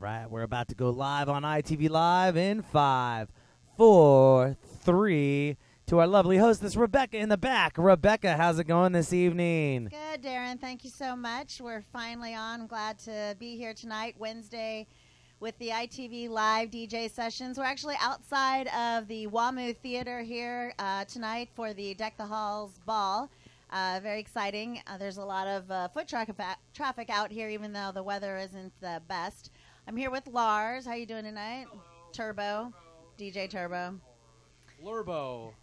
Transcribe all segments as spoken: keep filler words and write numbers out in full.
All right, we're about to go live on I T V Live in five, four, three. To our lovely hostess, Rebecca, in the back. Rebecca, how's it going this evening? Good, Darren. Thank you so much. We're finally on. I'm glad to be here tonight, Wednesday, with the I T V Live D J sessions. We're actually outside of the Wamu Theater here uh, tonight for the Deck the Halls Ball. Uh, very exciting. Uh, there's a lot of uh, foot tra- fa- traffic out here, even though the weather isn't the best. I'm here with Lars. How you doing tonight? Hello. Turbo. Turbo. D J Turbo. Lurbo.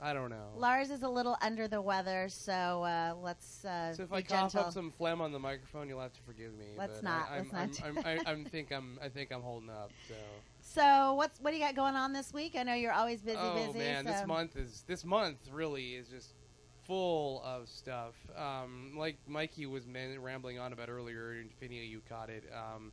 I don't know. Lars is a little under the weather, so uh, let's uh, So if be I gentle. Cough up some phlegm on the microphone, you'll have to forgive me. Let's but not. I, I'm, let's I'm, not. I'm, I'm, I'm, I think I'm. I think I'm holding up. So. So what's what do you got going on this week? I know you're always busy. Oh busy, man, so. this month is this month really is just full of stuff. Um, like Mikey was men- rambling on about earlier, and Finia, you caught it. Um,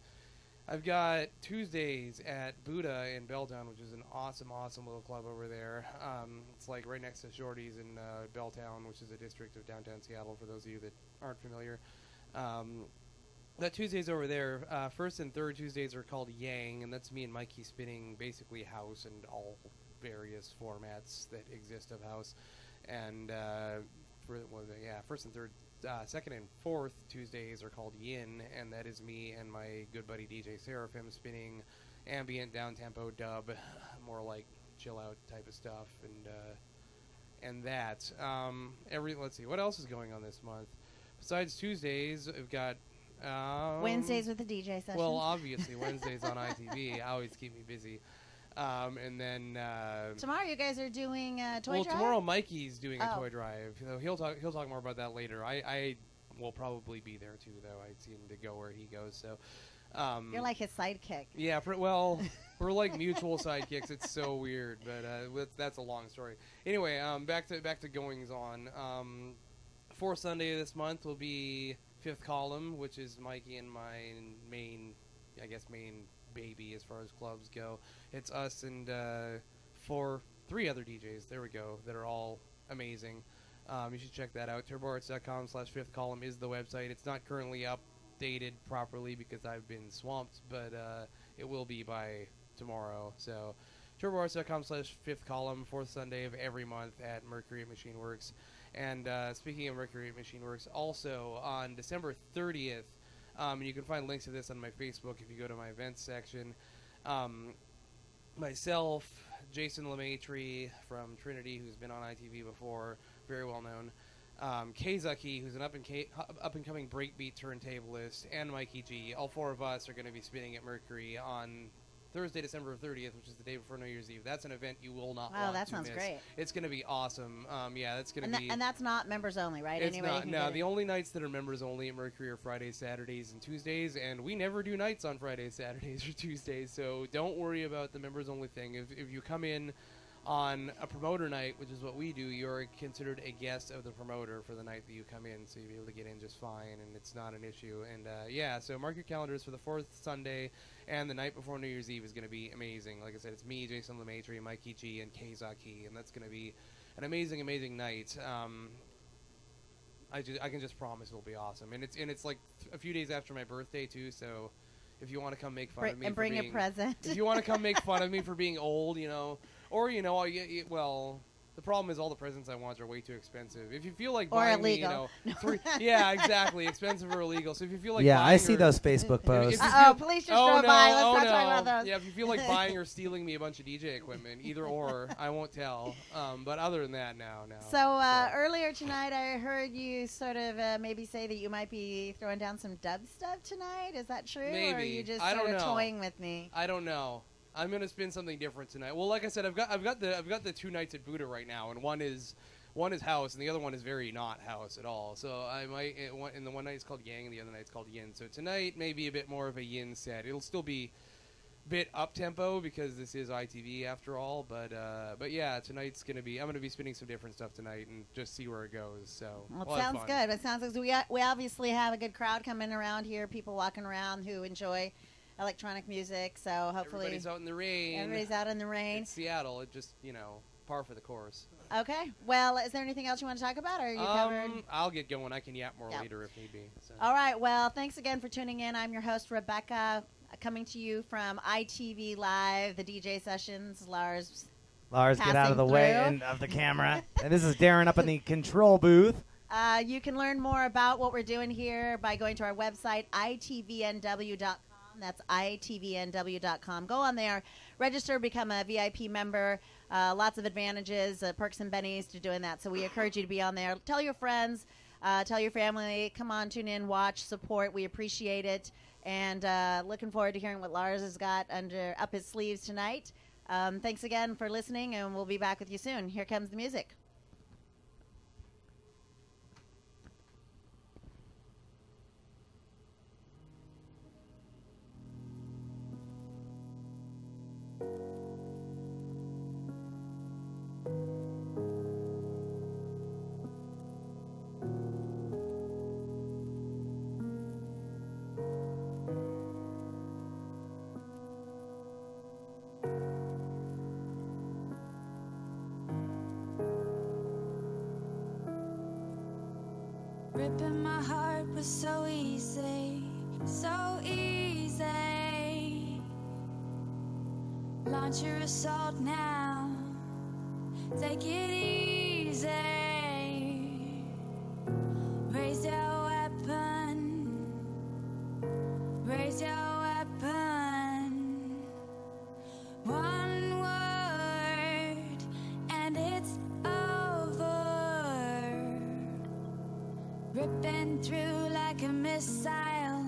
I've got Tuesdays at Buddha in Belltown, which is an awesome, awesome little club over there. Um, it's like right next to Shorty's in uh, Belltown, which is a district of downtown Seattle, for those of you that aren't familiar. Um, that Tuesday's over there. Uh, first and third Tuesdays are called Yang, and that's me and Mikey spinning basically house and all various formats that exist of house. And uh, for, what was it? yeah, first and third Uh, second and fourth Tuesdays are called Yin, and that is me and my good buddy D J Seraphim spinning ambient down-tempo dub, more like chill-out type of stuff, and uh, and that. Um, every let's see, what else is going on this month? Besides Tuesdays, we've got... Um, Wednesdays with the D J session. Well, obviously, Wednesdays on I T V always keep me busy. Um, and then uh, tomorrow you guys are doing a toy well, drive. Well, tomorrow Mikey's doing oh. a toy drive. So he'll talk. He'll talk more about that later. I, I will probably be there too, though. I seem to go where he goes. So um, you're like his sidekick. Yeah. Pr- well, we're like mutual sidekicks. It's so weird, but uh, that's a long story. Anyway, um, back to back to goings on. Um, for Sunday this month will be Fifth Column, which is Mikey and my main, I guess main. baby as far as clubs go. It's us and uh, four, three other D Js, there we go, that are all amazing. Um, you should check that out. turboarts.com slash fifth column is the website. It's not currently updated properly because I've been swamped, but uh, it will be by tomorrow. So turboarts.com slash fifth column, fourth Sunday of every month at Mercury at Machine Works. And uh, speaking of Mercury at Machine Works, also on December thirtieth, Um, and you can find links to this on my Facebook if you go to my events section. Um, myself, Jason Lemaitre from Trinity, who's been on I T V before, very well known. Um, Keizaki, who's an up and ca- up and coming breakbeat turntablist, and Mikey G. All four of us are going to be spinning at Mercury on Thursday, December thirtieth, which is the day before New Year's Eve. That's an event you will not wow, want to miss. Wow, that sounds great. It's going to be awesome. Um, yeah, that's going to th- be... And that's not members only, right? It's Anybody not. No, the it. only nights that are members only at Mercury are Fridays, Saturdays, and Tuesdays, and we never do nights on Fridays, Saturdays, or Tuesdays, so don't worry about the members only thing. If, if you come in on a promoter night, which is what we do, you're considered a guest of the promoter for the night that you come in, so you'll be able to get in just fine, and it's not an issue. And, uh, yeah, so mark your calendars for the fourth Sunday, and the night before New Year's Eve is going to be amazing. Like I said, it's me, Jason Lemaitre, Mikey G, and Keizaki, and that's going to be an amazing, amazing night. Um, I, ju- I can just promise it'll be awesome. And it's, and it's like th- a few days after my birthday, too, so... If you want to come make fun Br- of me and bring for being, a present. If you want to come make fun of me for being old, you know, or you know, all you, you, well, the problem is all the presents I want are way too expensive. If you feel like or buying, illegal. Me, you know, no. three, yeah, exactly, expensive or illegal. So if you feel like yeah, I see those Facebook posts. Oh, please just oh, go no, by. Let's oh, not no. talk about those. Yeah, if you feel like buying or stealing me a bunch of D J equipment, either or, I won't tell. Um, but other than that, no, no. So uh, so. earlier tonight, I heard you sort of uh, maybe say that you might be throwing down some dub stuff tonight. Is that true? Maybe. Or are you just I sort of know. toying with me? I don't know. I'm gonna spin something different tonight. Well, like I said, I've got I've got the I've got the two nights at Buddha right now, and one is one is house, and the other one is very not house at all. So I might, and the one night is called Yang, and the other night is called Yin. So tonight maybe a bit more of a Yin set. It'll still be a bit up tempo because this is I T V after all. But uh, but yeah, tonight's gonna be I'm gonna be spinning some different stuff tonight and just see where it goes. So well, it sounds good. It sounds like we we obviously have a good crowd coming around here. People walking around who enjoy electronic music, so hopefully everybody's out in the rain. Everybody's out in the rain. It's Seattle, it just you know, par for the course. Okay. Well, is there anything else you want to talk about? Or are you um, covered? I'll get going. I can yap more yep. later if need be. So. All right. Well, thanks again for tuning in. I'm your host, Rebecca. coming to you from I T V Live, the D J sessions. Lars, Lars, get out of the through. way and of the camera. And this is Darren up in the control booth. Uh, you can learn more about what we're doing here by going to our website, I T V N W dot com. That's I T V N W dot com. Go on there, register, become a V I P member. Uh, lots of advantages, uh, perks and bennies to doing that. So we encourage you to be on there. Tell your friends, uh, tell your family. Come on, tune in, watch, support. We appreciate it. And uh, looking forward to hearing what Lars has got under up his sleeves tonight. Um, thanks again for listening, and we'll be back with you soon. Here comes the music. Ripping my heart was so easy, so easy. Launch your assault now, take it easy. Raise your weapon, raise your weapon. One word and it's ripping through like a missile,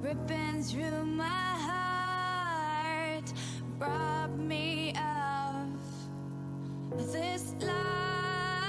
ripping through my heart, rob me of this love.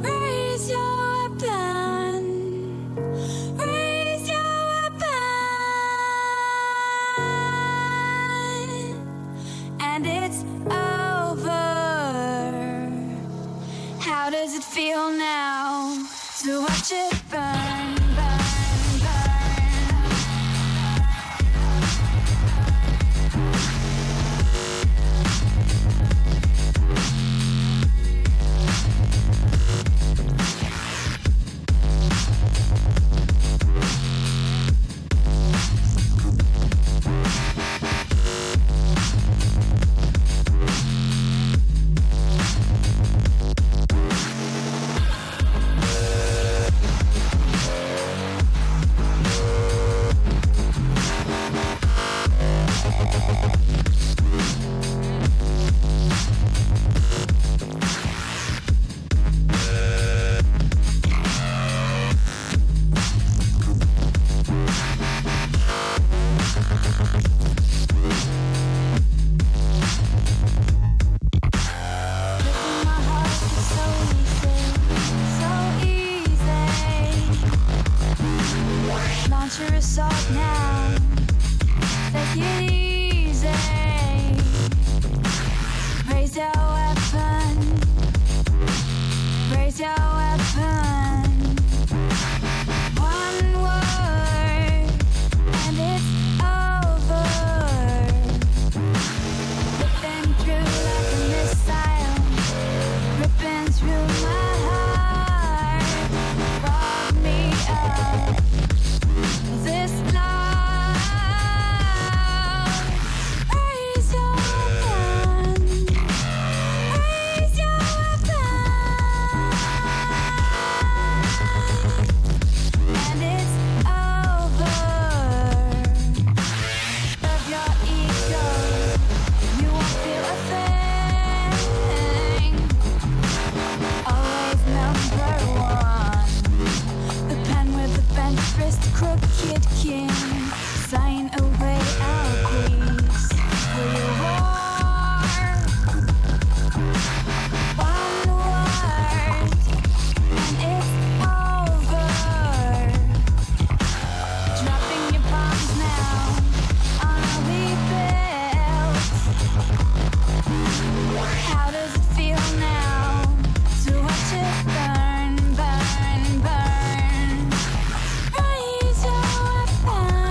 Raise your weapon, raise your weapon, and it's over. super soft now. Take it easy. Raise your weapon. Raise your weapon. One word and it's over. Ripping through like a missile. Ripping through my heart. Rock me up. This night. Crooked king, sign away our peace. Will you war? One word, and it's over. Dropping your bombs now, on a rebuild. How does it feel now, to watch it burn, burn, burn? Fun.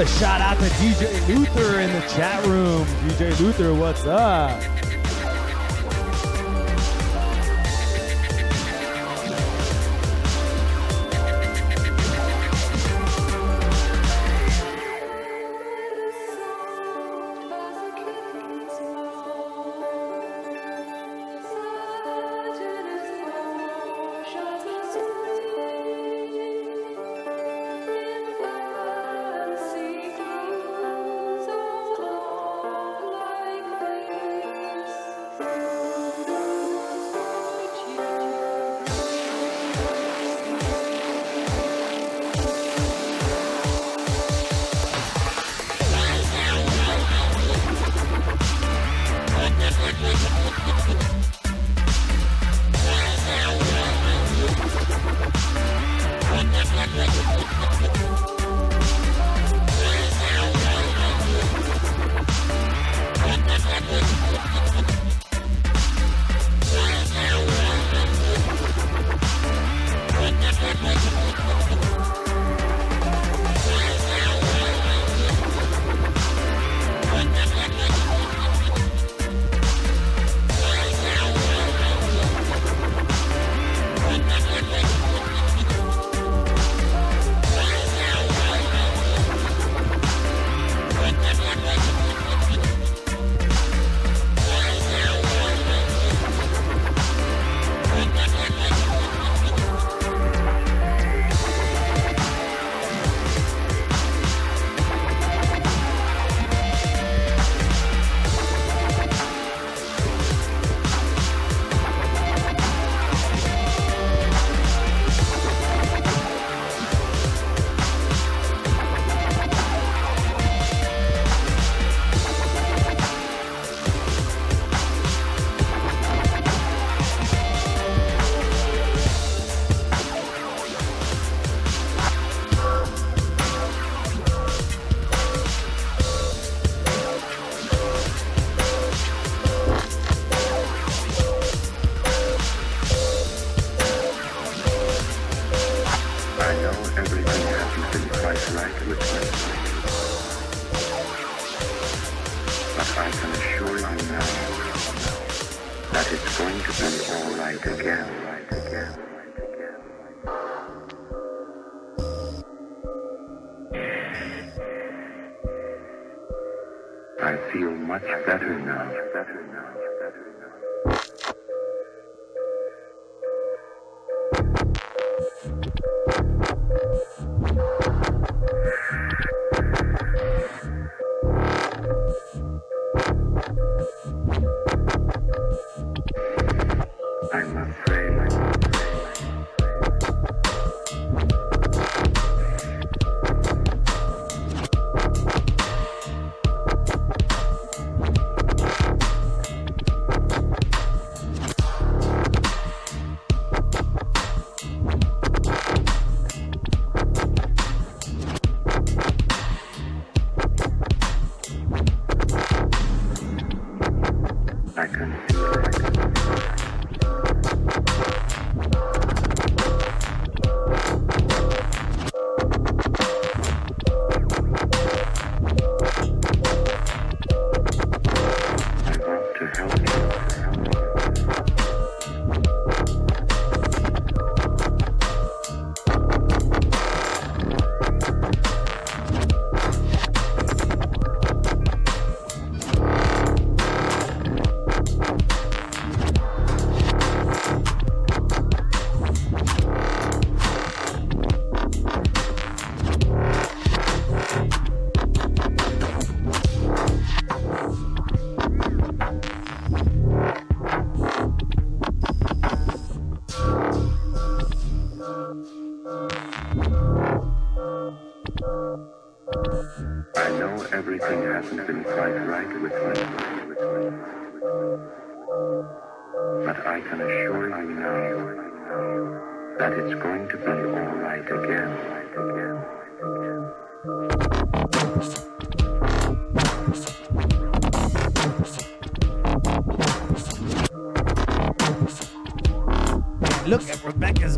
a shout out to D J Luther in the chat room. D J Luther, what's up?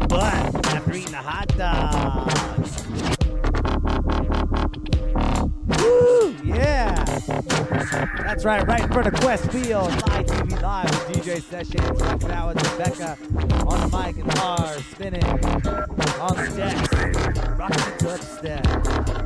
Butt after eating a hot dog. Halls. That's right, right in front of Quest Field. I T V Live with D J sessions. Half an hour with Becca on the mic and bar, spinning on the decks, rocking the dubstep.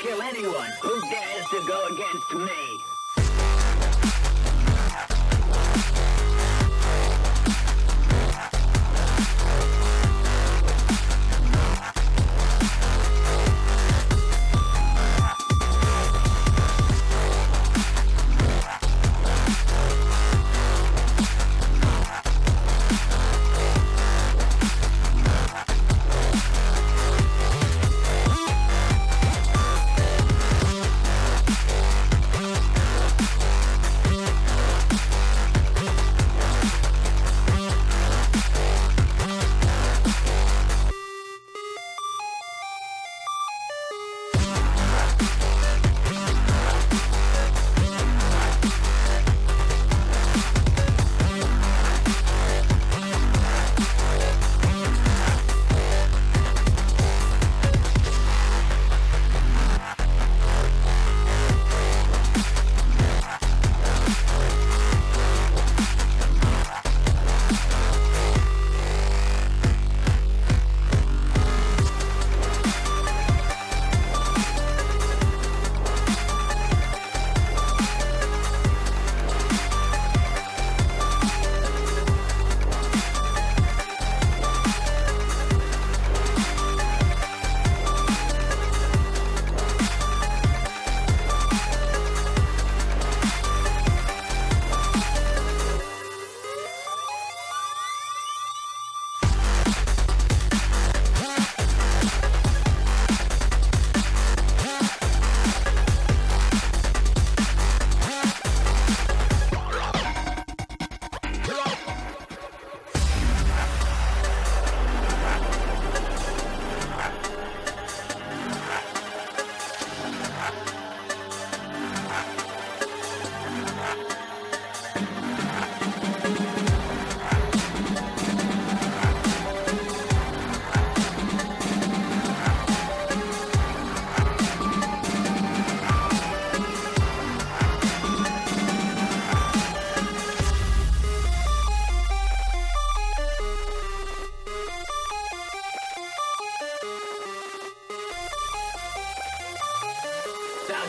Kill anyone who dares to go against me.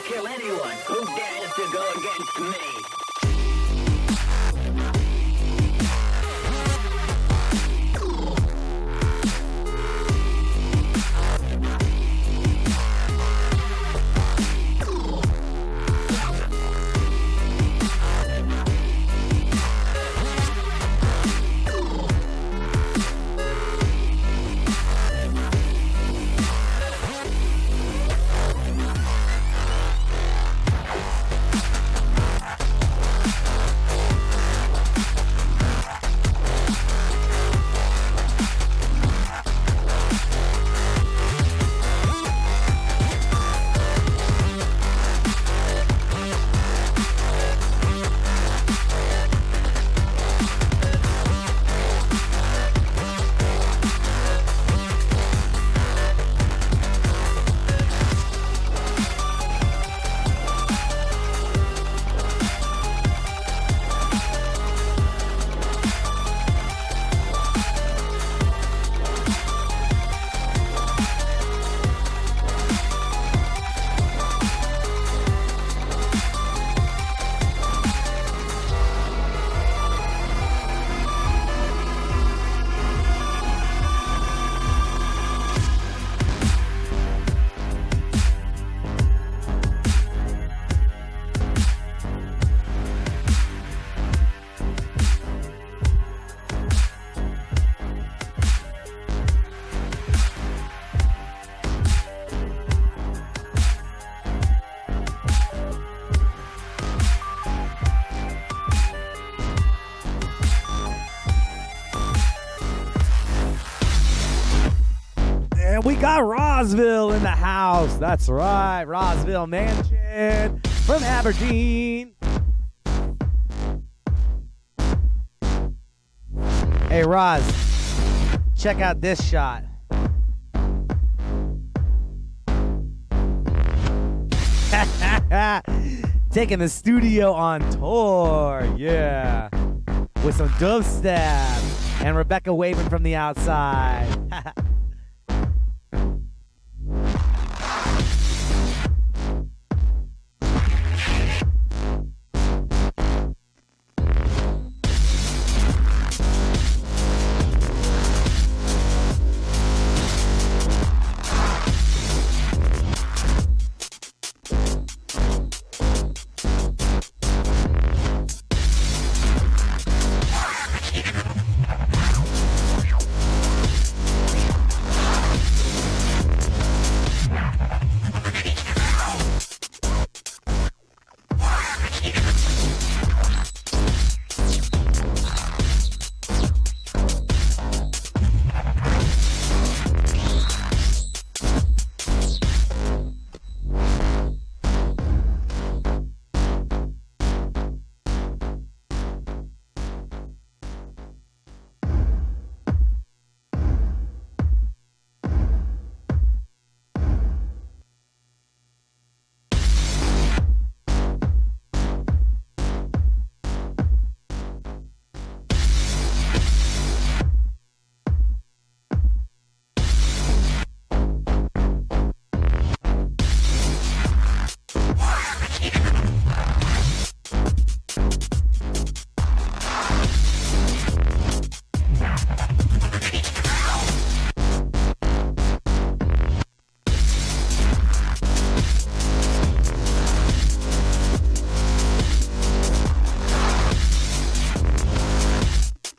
I'll kill anyone who dares to go against me. We got Rosville in the house. That's right, Rosville Mansion from Aberdeen. Hey, Roz, check out this shot. Taking the studio on tour, yeah, with some dubstep and Rebecca waving from the outside.